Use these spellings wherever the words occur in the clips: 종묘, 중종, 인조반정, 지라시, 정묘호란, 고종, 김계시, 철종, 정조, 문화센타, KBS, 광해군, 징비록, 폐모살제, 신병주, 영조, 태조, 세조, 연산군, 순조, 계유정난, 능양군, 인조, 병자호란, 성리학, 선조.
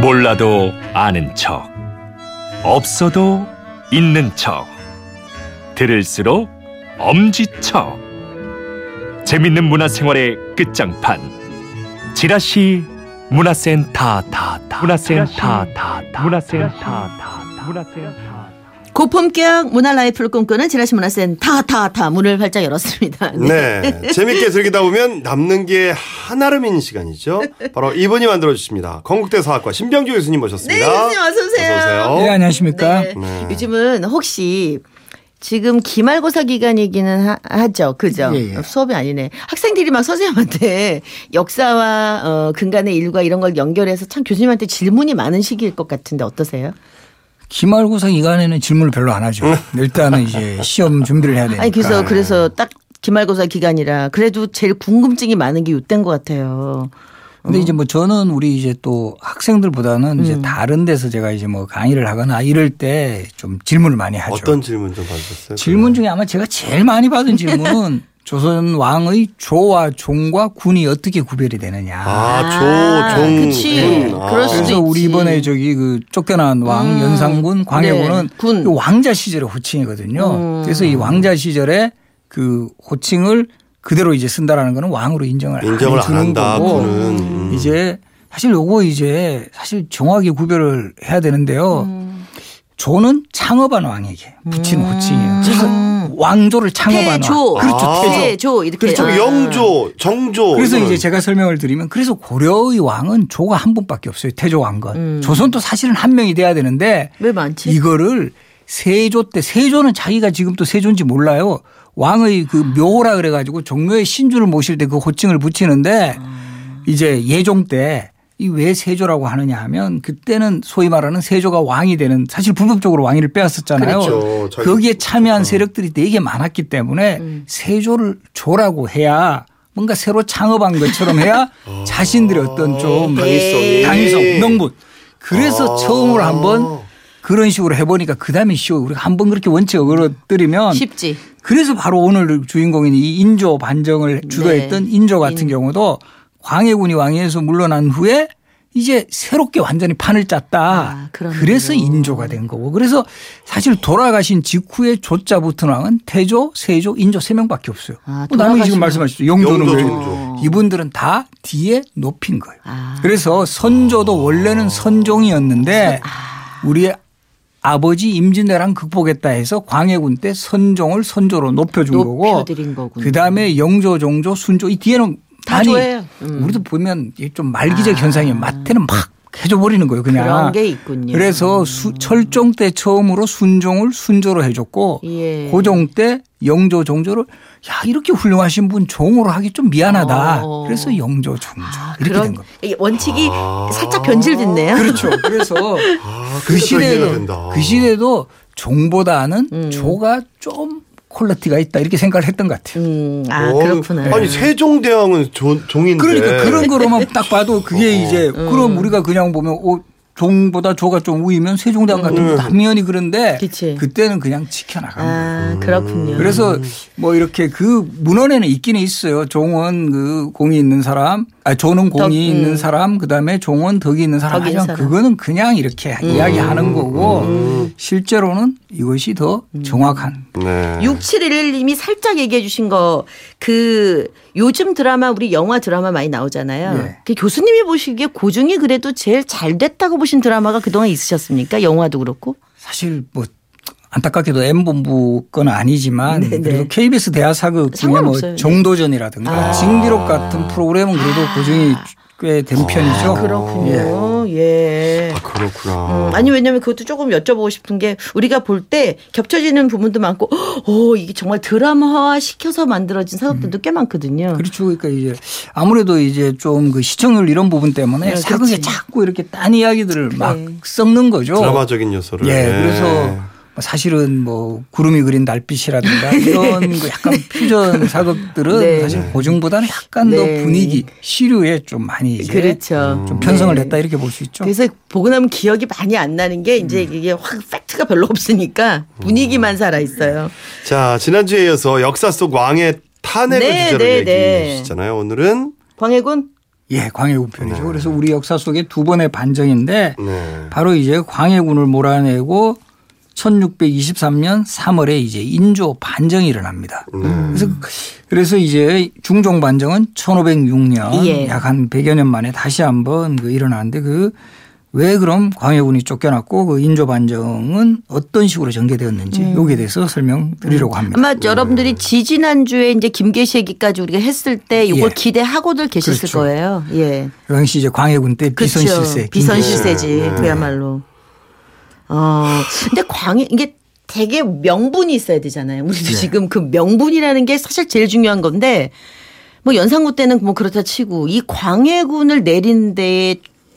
몰라도 아는 척, 없어도 있는 척, 들을수록 엄지척. 재밌는 문화생활의 끝장판, 지라시 문화센타. 고품격 문화 라이프를 꿈꾸는 지라시 문화센타 문을 활짝 열었습니다. 네. 재밌게 즐기다 보면 남는 게 한아름인 시간이죠. 바로 이분이 만들어주십니다. 건국대 사학과 신병주 교수님 모셨습니다. 네, 교수님 어서 오세요. 네, 안녕하십니까. 네. 네. 요즘은 혹시 지금 기말고사 기간이기는 하죠. 그죠? 예. 수업이 아니네. 학생들이 막 선생님한테 역사와 근간의 일과 이런 걸 연결해서 참 교수님한테 질문이 많은 시기일 것 같은데 어떠세요? 기말고사 기간에는 질문을 별로 안 하죠. 일단은 이제 시험 준비를 해야 되니까. 아니, 그래서 딱 기말고사 기간이라 그래도 제일 궁금증이 많은 게 이때인 것 같아요. 근데 이제 뭐 저는 우리 이제 또 학생들보다는 이제 다른 데서 제가 이제 뭐 강의를 하거나 이럴 때 좀 질문을 많이 하죠. 어떤 질문 좀 받으셨어요? 질문 중에 아마 제가 제일 많이 받은 질문은 조선 왕의 조와 종과 군이 어떻게 구별이 되느냐. 조, 종. 그치. 그럴 수도 있지. 그래서 우리 이번에 저기 그 쫓겨난 왕, 연산군, 광해군은 네. 왕자 시절의 호칭이거든요. 그래서 이 왕자 시절의 그 호칭을 그대로 이제 쓴다라는 거는 왕으로 인정을 안 한다. 거고 이제 사실 요거 이제 사실 정확히 구별을 해야 되는데요. 조는 창업한 왕에게 붙인 호칭이에요. 왕조를 창업한 태조. 왕. 그렇죠. 태조 이렇게. 그렇죠. 영조, 정조. 그래서 이제 제가 설명을 드리면 그래서 고려의 왕은 조가 한 분밖에 없어요. 태조 왕건. 조선도 사실은 한 명이 돼야 되는데 왜 많지? 이거를 세조 때 세조는 자기가 지금 또 세조인지 몰라요. 왕의 그 묘호라 그래가지고 종묘에 신주를 모실 때 그 호칭을 붙이는데 이제 예종 때 이 왜 세조라고 하느냐 하면 그때는 소위 말하는 세조가 왕이 되는 사실 불법적으로 왕위를 빼앗았잖아요. 그렇죠. 거기에 참여한 세력들이 되게 많았기 때문에 세조를 조라고 해야 뭔가 새로 창업한 것처럼 해야 자신들의 어떤 좀 당위성, 명분. 그래서 처음으로 한번 그런 식으로 해보니까 그 다음에 쉬워. 우리가 한번 그렇게 원칙을 어그러뜨리면 쉽지. 그래서 바로 오늘 주인공인 이 인조 반정을 주도했던 네. 인조 같은 경우도 광해군이 왕위에서 물러난 후에 이제 새롭게 완전히 판을 짰다. 그래서 인조가 된 거고. 그래서 사실 돌아가신 직후에 조자 붙은 왕은 태조, 세조, 인조 세 명밖에 없어요. 남이 지금 말씀하셨죠. 영조는 이분들은 다 뒤에 높인 거예요. 그래서 선조도 원래는 선종이었는데 우리의 아버지 임진왜란 극복했다 해서 광해군 때 선종을 선조로 높여준 거고 그다음에 영조, 종조, 순조 이 뒤에는 다 조예요. 우리도 보면 좀 말기적 현상이 마태는 막 해줘버리는 거예요. 그냥. 그런 게 있군요. 그래서 철종 때 처음으로 순종을 순조로 해줬고 예. 고종 때 영조, 종조를 야 이렇게 훌륭하신 분 종으로 하기 좀 미안하다. 그래서 영조, 종조 이렇게 된 겁니다. 원칙이 살짝 변질됐네요. 그렇죠. 그래서 그 시대도 종보다는 조가 좀 퀄리티가 있다 이렇게 생각을 했던 것 같아요. 그렇구나. 아니 세종대왕은 종인데. 그러니까 그런 거로만 딱 봐도 그게 이제 그럼 우리가 그냥 보면 종보다 조가 좀 우위면 세종대왕 같은 거 당연히 그런데 그치. 그때는 그냥 지켜나간 거예요. 그렇군요. 그래서 뭐 이렇게 그 문헌에는 있기는 있어요. 종은 그 공이 있는 사람, 조는 공이 있는 사람, 그다음에 종은 덕이 있는 사람. 하지만 그거는 그냥 이렇게 이야기하는 거고 실제로는 이것이 더 정확한. 네. 6711님이 살짝 얘기해 주신 거 그 요즘 드라마 우리 영화 드라마 많이 나오잖아요. 네. 그 교수님이 보시기에 고증이 그래도 제일 잘 됐다고 보신 드라마가 그동안 있으셨습니까? 영화도 그렇고. 사실 뭐 안타깝게도 M본부 건 아니지만 네네. 그래도 KBS 대하사극 중에 뭐 정도전이라든가 징비록 같은 프로그램은 그래도 고증이 꽤 된 편이죠. 그렇군요. 예. 그렇구나. 아니 왜냐하면 그것도 조금 여쭤보고 싶은 게 우리가 볼 때 겹쳐지는 부분도 많고 이게 정말 드라마화 시켜서 만들어진 사극들도 꽤 많거든요. 그렇죠. 그러니까 이제 아무래도 이제 좀 그 시청률 이런 부분 때문에 네, 사극에 자꾸 이렇게 딴 이야기들을 막 섞는 거죠. 드라마적인 요소를. 예. 그래서 사실은 뭐 구름이 그린 날빛이라든가 네. 이런 그 약간 퓨전 사극들은 네. 사실 고증보다는 약간 네. 더 분위기 시류에 좀 많이 이제 그렇죠. 좀 편성을 네. 했다 이렇게 볼 수 있죠. 그래서 보고 나면 기억이 많이 안 나는 게 이제 이게 확 팩트가 별로 없으니까 분위기만 살아 있어요. 자, 지난주에 이어서 역사 속 왕의 탄핵을 네, 주제로 네, 얘기하셨잖아요. 네. 오늘은 광해군. 예, 광해군 편이죠. 네. 그래서 우리 역사 속에 두 번의 반정인데 네. 바로 이제 광해군을 몰아내고 1623년 3월에 이제 인조 반정이 일어납니다. 그래서 이제 중종 반정은 1506년 예. 약 한 100여 년 만에 다시 한번 그 일어나는데 그 왜 그럼 광해군이 쫓겨났고 그 인조 반정은 어떤 식으로 전개되었는지 여기에 대해서 설명드리려고 합니다. 아마 여러분들이 지지난주에 이제 김계시 얘기까지 우리가 했을 때 이걸 예. 기대하고들 계셨을 그렇죠. 거예요. 예. 그 당시 이제 광해군 때 그렇죠. 비선실세. 비선실세지 그야말로. 근데 이게 되게 명분이 있어야 되잖아요. 우리도 네. 지금 그 명분이라는 게 사실 제일 중요한 건데 뭐 연산군 때는 뭐 그렇다 치고 이 광해군을 내린 데에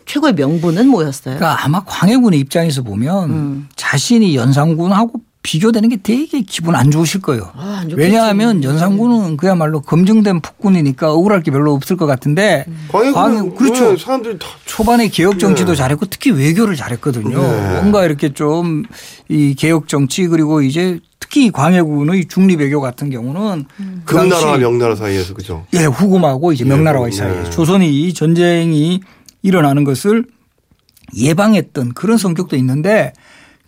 최고의 명분은 뭐였어요? 그러니까 아마 광해군의 입장에서 보면 자신이 연산군하고 비교되는 게 되게 기분 안 좋으실 거예요. 아, 왜냐하면 연산군은 그야말로 검증된 폭군이니까 억울할 게 별로 없을 것 같은데 광해군은 그렇죠. 사람들이 다 초반에 개혁 정치도 네. 잘했고 특히 외교를 잘했거든요. 네. 뭔가 이렇게 좀 이 개혁 정치 그리고 이제 특히 광해군의 중립외교 같은 경우는 금나라와 명나라 사이에서 그죠? 예, 후금하고 이제 명나라와의 사이에서 조선이 이 전쟁이 일어나는 것을 예방했던 그런 성격도 있는데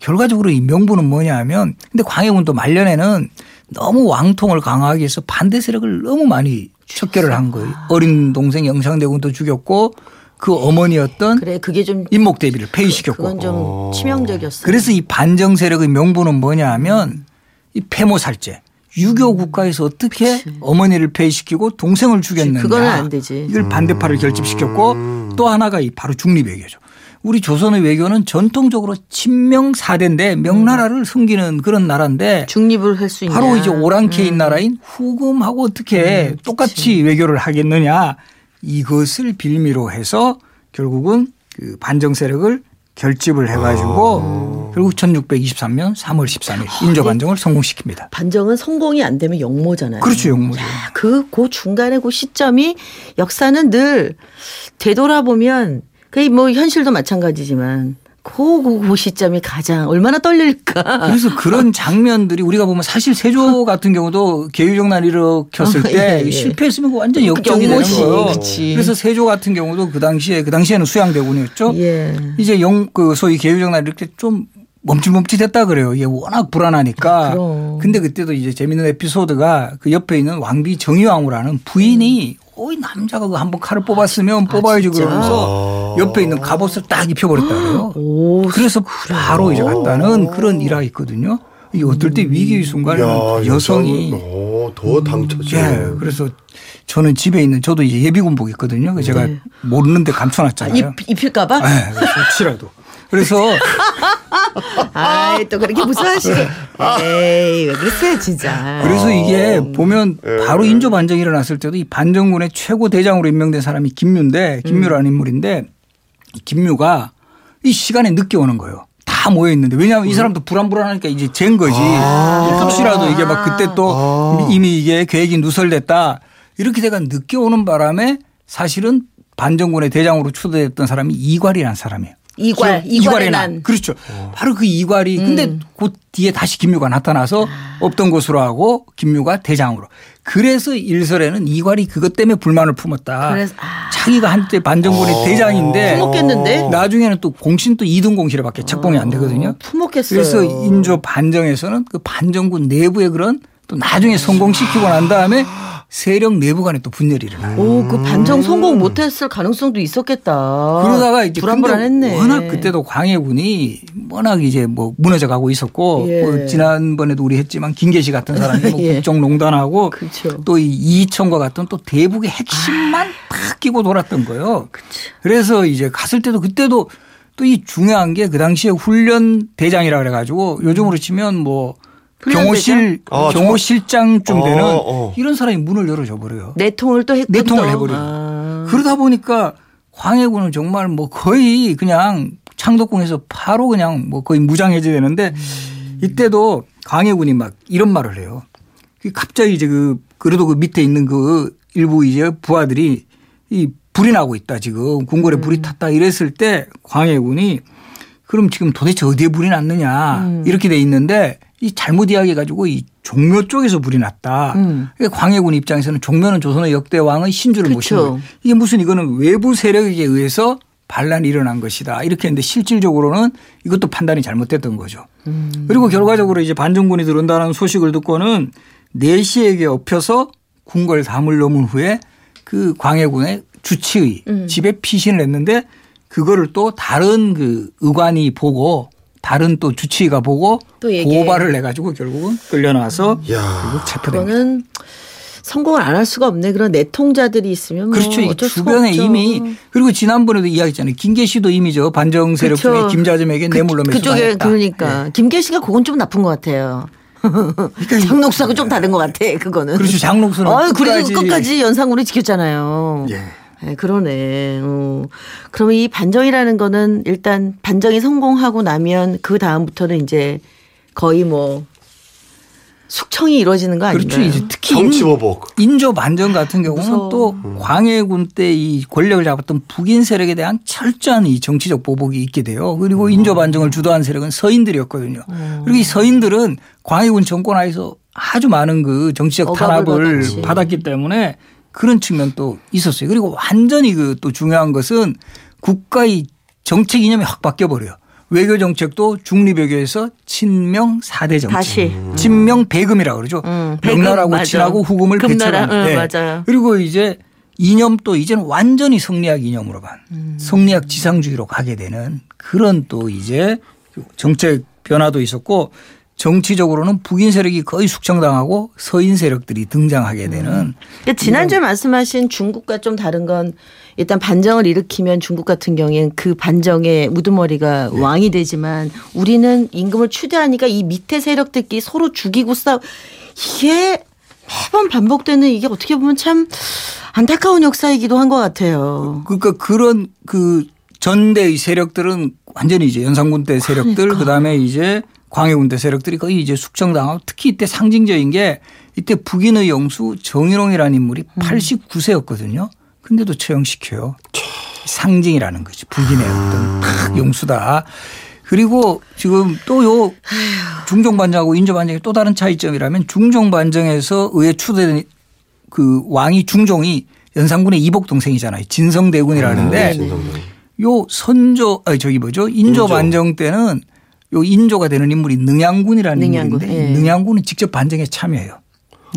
결과적으로 이 명분은 뭐냐 하면 근데 광해군도 말년에는 너무 왕통을 강화하기 위해서 반대 세력을 너무 많이 척결을 한 거예요. 어린 동생 영상대군도 죽였고 그 어머니였던 그래, 그게 좀 인목대비를 폐위시켰고. 그건 좀 치명적이었어요. 그래서 이 반정 세력의 명분은 뭐냐 하면 이 폐모살제. 유교 국가에서 어떻게 그치. 어머니를 폐위시키고 동생을 죽였느냐. 그건 안 되지. 이걸 반대파를 결집시켰고 또 하나가 이 바로 중립외교죠. 우리 조선의 외교는 전통적으로 친명사대인데 명나라를 섬기는 그런 나라인데 중립을 할 수 있냐. 바로 이제 오랑캐인 나라인 후금하고 어떻게 똑같이 외교를 하겠느냐. 이것을 빌미로 해서 결국은 그 반정 세력을 결집을 해가지고 결국 1623년 3월 13일 인조반정을 성공시킵니다. 반정은 성공이 안 되면 역모잖아요. 그렇죠. 역모죠. 그 중간에 그 시점이 역사는 늘 되돌아보면 그게 뭐 현실도 마찬가지지만 그 시점이 가장 얼마나 떨릴까. 그래서 그런 장면들이 우리가 보면 사실 세조 같은 경우도 계유정난 일으켰을 때 예, 예. 실패했으면 완전 역적이 되는 거예요. 그치. 그래서 세조 같은 경우도 그 당시에는 수양대군이었죠. 예. 이제 소위 계유정난 이렇게 좀 멈칫멈칫했다 그래요. 얘 워낙 불안하니까. 근데 그때도 이제 재밌는 에피소드가 그 옆에 있는 왕비 정의왕후라는 부인이 어이 남자가 그 한번 칼을 뽑았으면 뽑아야지 그러면서 옆에 있는 갑옷을 딱 입혀버렸다고요. 그래서 바로 이제 갔다는 그런 일화가 있거든요. 이 어떨 때 위기의 순간 여성이 더 당차지. 예. 그래서 저는 집에 있는 저도 이제 예비군복 있거든요. 제가 모르는데 감춰놨잖아요. 입힐까봐? 네. 혹시라도. 그래서 또 그렇게 무서워하시게. 에이, 왜 그랬어요, 진짜. 그래서 이게 보면 바로 인조 반정이 일어났을 때도 이 반정군의 최고 대장으로 임명된 사람이 김묘라는 인물인데 김묘가 이 시간에 늦게 오는 거예요. 다 모여 있는데 왜냐하면 이 사람도 불안하니까 이제 잰 거지. 혹시라도 이게 막 그때 또 이미 이게 계획이 누설됐다. 이렇게 돼가 늦게 오는 바람에 사실은 반정군의 대장으로 초대됐던 사람이 이괄이라는 사람이에요. 이괄의 난. 그렇죠. 바로 그 이괄이 근데 곧 뒤에 다시 김묘가 나타나서 없던 곳으로 하고 김묘가 대장으로. 그래서 일설에는 이괄이 그것 때문에 불만을 품었다. 그래서 자기가 한때 반정군의 대장인데 품었겠는데 나중에는 또 공신 또 2등 공신에밖에 책봉이 안 되거든요. 품었겠어요. 그래서 인조 반정에서는 그 반정군 내부의 그런 또 나중에 성공시키고 난 다음에 세력 내부 간에 또 분열이 일어나요. 그 반정 성공 못했을 가능성도 있었겠다. 그러다가 이제 불안불안했네. 워낙 그때도 광해군이 워낙 이제 뭐 무너져가고 있었고 뭐 지난번에도 우리 했지만 김계시 같은 사람이 뭐 국정농단하고 또 이 이이천과 같은 또 대북의 핵심만 탁 끼고 돌았던 거예요. 그래서 이제 갔을 때도 그때도 또 이 중요한 게 그 당시에 훈련 대장이라 그래가지고 요즘으로 치면 뭐 경호실장쯤 되는 이런 사람이 문을 열어줘 버려요. 내통을 해버려요. 그러다 보니까 광해군은 정말 뭐 거의 그냥 창덕궁에서 바로 그냥 뭐 거의 무장해제되는데 이때도 광해군이 막 이런 말을 해요. 갑자기 이제 그래도 그 밑에 있는 그 일부 이제 부하들이 이 불이 나고 있다 지금 궁궐에 불이 탔다 이랬을 때 광해군이 그럼 지금 도대체 어디에 불이 났느냐 이렇게 돼 있는데 이 잘못 이야기해가지고 이 종묘 쪽에서 불이 났다. 그러니까 광해군 입장에서는 종묘는 조선의 역대 왕의 신주를 모신 거예요. 이게 무슨 이거는 외부 세력에 의해서 반란이 일어난 것이다 이렇게 했는데 실질적으로는 이것도 판단이 잘못됐던 거죠. 그리고 결과적으로 이제 반정군이 들어온다는 소식을 듣고는 내시에게 엎혀서 궁궐 담을 넘은 후에 그 광해군의 주치의 집에 피신을 했는데 그거를 또 다른 그 의관이 보고 다른 또 주치의가 보고 또 고발을 해가지고 결국은 끌려나와서 결국 체포됩니다. 그거는 성공을 안 할 수가 없네. 그런 내통자들이 있으면 뭐 그렇죠. 어쩔 주변에 없죠. 이미 그리고 지난번에도 이야기했잖아요. 김계시도 이미 저 반정 세력 그렇죠. 중에 김자점에게 내물러 매수가 했다. 그러니까 네. 김계시가 그건 좀 나쁜 것 같아요. 그러니까 장록수하고 좀 다른 것 같아. 그거는. 그렇죠. 장록수는 끝까지. 끝까지 연산군을 지켰잖아요. 예. 네, 그러네. 그러면 이 반정이라는 거는 일단 반정이 성공하고 나면 그 다음부터는 이제 거의 뭐 숙청이 이루어지는 거 아닌가요? 그렇죠. 이제 특히 정치보복. 인조반정 같은 경우는 무서워. 또 광해군 때 이 권력을 잡았던 북인 세력에 대한 철저한 이 정치적 보복이 있게 돼요. 그리고 인조반정을 주도한 세력은 서인들이었거든요. 그리고 이 서인들은 광해군 정권 하에서 아주 많은 그 정치적 탄압을 받았기 때문에 그런 측면도 있었어요. 그리고 완전히 그 또 중요한 것은 국가의 정책 이념이 확 바뀌어버려요. 외교 정책도 중립외교에서 친명 4대 정책. 다시. 친명 배금이라고 그러죠. 명나라하고 친하고 후금을 배출하는. 네. 맞아요. 그리고 이제 이념도 이제는 완전히 성리학 이념으로만 성리학 지상주의로 가게 되는 그런 또 이제 정책 변화도 있었고 정치적으로는 북인 세력이 거의 숙청당하고 서인 세력들이 등장하게 되는. 그러니까 지난주에 말씀하신 중국과 좀 다른 건 일단 반정을 일으키면 중국 같은 경우에는 그 반정의 우두머리가 네. 왕이 되지만 우리는 임금을 추대하니까 이 밑에 세력들끼리 서로 죽이고 싸우 이게 매번 반복되는 이게 어떻게 보면 참 안타까운 역사이기도 한 것 같아요. 그러니까 그런 그 전대의 세력들은 완전히 이제 연산군 때 세력들 그러니까. 그다음에 이제 광해군 대 세력들이 거의 이제 숙청당하고 특히 이때 상징적인 게 이때 북인의 영수 정일홍이라는 인물이 89세였거든요. 근데도 처형시켜요. 상징이라는 거지. 북인의 어떤 탁 영수다. 그리고 지금 또 요 중종반정하고 인조반정의 또 다른 차이점이라면 중종반정에서 의회 추대된 그 왕이 중종이 연산군의 이복 동생이잖아요. 진성대군이라는데 요 선조 아니 저기 뭐죠 인조반정 때는 요 인조가 되는 인물이 능양군이라는 인물인데 예. 능양군은 직접 반정에 참여해요.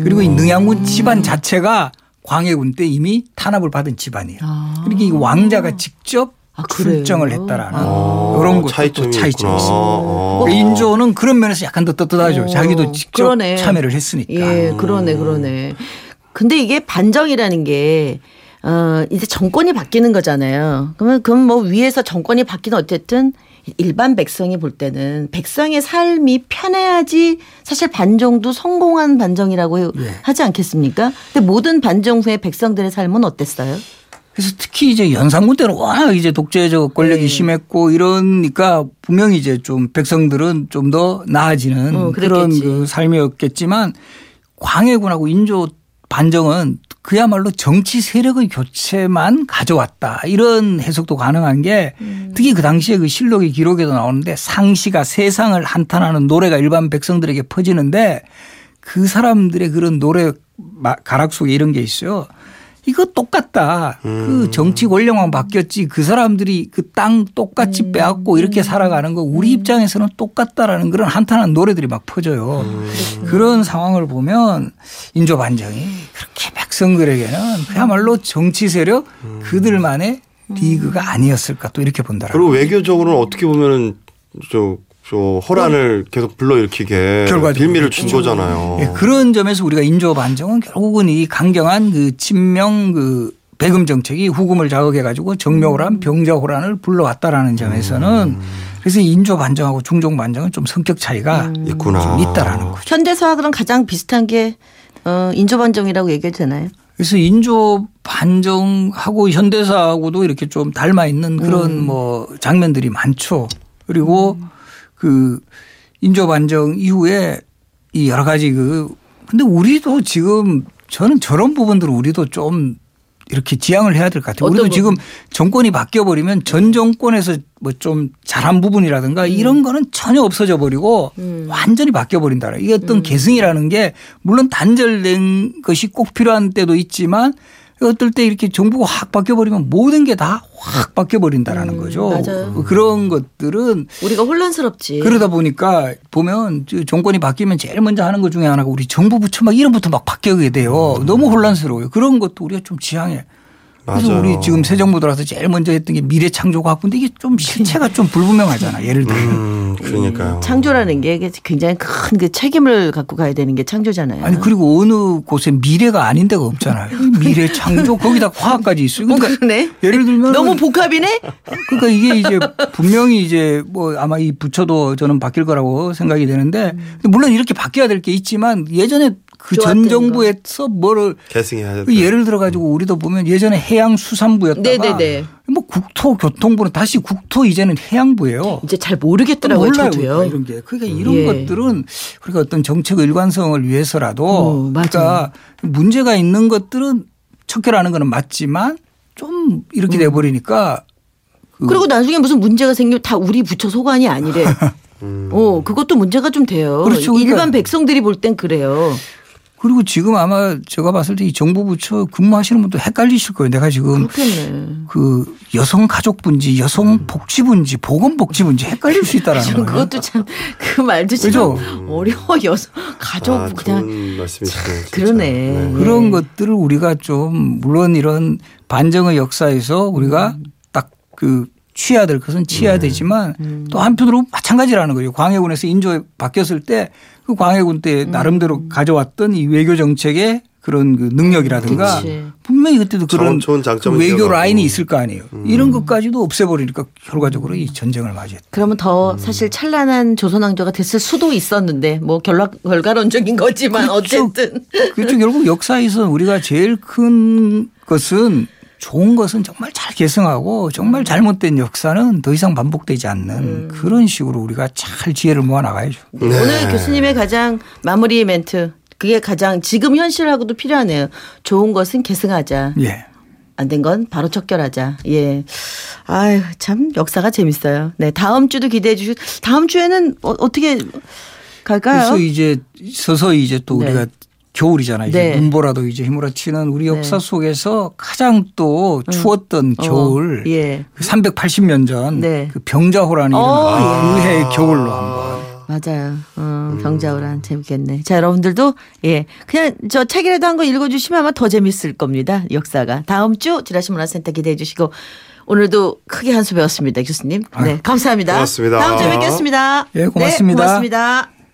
그리고 이 능양군 집안 자체가 광해군 때 이미 탄압을 받은 집안이에요. 그러니까 이 왕자가 직접 출정을 했다라는 이런 것도 차이점이 있습니다. 인조는 그런 면에서 약간 더 떳떳하죠. 자기도 직접 그러네. 참여를 했으니까. 예, 그러네. 근데 이게 반정이라는 게 이제 정권이 바뀌는 거잖아요. 그럼 뭐 위에서 정권이 바뀌는 어쨌든 일반 백성이 볼 때는 백성의 삶이 편해야지 사실 반정도 성공한 반정이라고 네. 하지 않겠습니까? 근데 모든 반정 후에 백성들의 삶은 어땠어요? 그래서 특히 이제 연산군 때는 워낙 이제 독재적 권력이 네. 심했고 이러니까 분명히 이제 좀 백성들은 좀 더 나아지는 그런 그 삶이었겠지만 광해군하고 인조 반정은 그야말로 정치 세력의 교체만 가져왔다. 이런 해석도 가능한 게 특히 그 당시에 그 실록의 기록에도 나오는데 상시가 세상을 한탄하는 노래가 일반 백성들에게 퍼지는데 그 사람들의 그런 노래 가락 속에 이런 게 있어요. 이거 똑같다. 그 정치 권력만 바뀌었지 그 사람들이 그 땅 똑같이 빼앗고 이렇게 살아가는 거 우리 입장에서는 똑같다라는 그런 한탄한 노래들이 막 퍼져요. 그런 상황을 보면 인조반정이 그렇게 백성들에게는 그야말로 정치 세력 그들만의 리그가 아니었을까 또 이렇게 본다라고. 그리고 외교적으로는 어떻게 보면은 저 호란을 계속 불러일으키게 빌미를 준 거잖아요. 네, 그런 점에서 우리가 인조반정은 결국은 이 강경한 그 친명 그 배금 정책이 후금을 자극해 가지고 정묘호란 병자호란을 불러왔다라는 점에서는 그래서 인조반정하고 중종반정은 좀 성격 차이가 있구나. 좀 있다라는 거죠. 현대사학은 가장 비슷한 게 인조반정이라고 얘기해도 되나요? 그래서 인조반정하고 현대사하고도 이렇게 좀 닮아 있는 그런 뭐 장면들이 많죠. 그리고 그 인조반정 이후에 이 여러 가지 근데 우리도 지금 저는 저런 부분들을 우리도 좀 이렇게 지향을 해야 될 것 같아요. 우리도 부분? 지금 정권이 바뀌어버리면 전 정권에서 뭐 좀 잘한 부분이라든가 이런 거는 전혀 없어져 버리고 완전히 바뀌어버린다. 이게 어떤 계승이라는 게 물론 단절된 것이 꼭 필요한 때도 있지만 어떨 때 이렇게 정부가 확 바뀌어버리면 모든 게 다 확 바뀌어버린다라는 거죠. 맞아요. 그런 것들은 우리가 혼란스럽지. 그러다 보니까 보면 정권이 바뀌면 제일 먼저 하는 것 중에 하나가 우리 정부 부처 막 이름부터 막 바뀌게 돼요. 너무 혼란스러워요. 그런 것도 우리가 좀 지향해. 그래서 맞아요. 우리 지금 새 정부 들어와서 제일 먼저 했던 게 미래 창조가 근데 이게 좀 실체가 좀 불분명하잖아. 예를 들면. 그러니까요. 창조라는 게 굉장히 큰 그 책임을 갖고 가야 되는 게 창조잖아요. 아니 그리고 어느 곳에 미래가 아닌 데가 없잖아요. 미래 창조 거기다 과학까지 있어요. 그러니까 그러네. 예를 들면 너무 복합이네. 그러니까 이게 이제 분명히 이제 뭐 아마 이 부처도 저는 바뀔 거라고 생각이 되는데 물론 이렇게 바뀌어야 될 게 있지만 예전에 그 전 정부에서 뭐를 계승해야 될 예를 들어 가지고 우리도 보면 예전에 해양수산부였다가 네네네. 뭐 국토교통부는 다시 국토 이제는 해양부예요. 이제 잘 모르겠더라고요. 저도요. 이런 게. 그러니까 이런 것들은 그러니까 어떤 정책 일관성을 위해서라도 그러니까 문제가 있는 것들은 척결하는 건 맞지만 좀 이렇게 돼버리니까 그리고 나중에 무슨 문제가 생기면 다 우리 부처 소관이 아니래. 그것도 문제가 좀 돼요. 그렇죠. 그러니까 일반 백성들이 볼 땐 그래요. 그리고 지금 아마 제가 봤을 때 이 정부 부처 근무하시는 분도 헷갈리실 거예요. 내가 지금 그렇겠네. 그 여성가족부인지 여성복지부인지 보건복지부인지 헷갈릴 수 있다라는 거예요. 그것도 참 그 말도 참 그렇죠? 어려워. 여성가족부 그냥 말씀이시네요. 그러네. 네. 그런 것들을 우리가 좀 물론 이런 반정의 역사에서 우리가 딱 그 취해야 될 것은 취해야 되지만 또 한편으로 마찬가지라는 거예요. 광해군에서 인조에 바뀌었을 때 그 광해군 때 나름대로 가져왔던 이 외교 정책의 그런 그 능력이라든가 그치. 분명히 그때도 그런 그 외교 라인이 있을 거 아니에요. 이런 것까지도 없애버리니까 결과적으로 이 전쟁을 맞이했다. 그러면 더 사실 찬란한 조선왕조가 됐을 수도 있었는데 뭐 결과론적인 거지만 어쨌든. 그렇죠. 결국 역사에서 우리가 제일 큰 것은 좋은 것은 정말 잘 계승하고 정말 잘못된 역사는 더 이상 반복되지 않는 그런 식으로 우리가 잘 지혜를 모아 나가야죠. 네. 오늘 교수님의 가장 마무리 멘트 그게 가장 지금 현실하고도 필요하네요. 좋은 것은 계승하자. 예. 안 된 건 바로 척결하자. 예. 아유 참 역사가 재밌어요. 네 다음 주도 기대해 주시고 다음 주에는 어떻게 갈까요? 그래서 이제 서서히 이제 또 우리가 겨울이잖아요. 이제 눈보라도 이제 휘몰아치는 우리 역사 속에서 가장 또 추웠던 겨울 380년 전 그 병자호란이 일어난 그 해의 겨울로 한번. 맞아요. 병자호란 재밌겠네. 자 여러분들도 예 그냥 저 책이라도 한 거 읽어주시면 아마 더 재밌을 겁니다. 역사가. 다음 주 지라시 문화센터 기대해 주시고 오늘도 크게 한 수 배웠습니다. 교수님. 네, 감사합니다. 고맙습니다. 다음 주에 뵙겠습니다. 예, 고맙습니다. 네, 고맙습니다.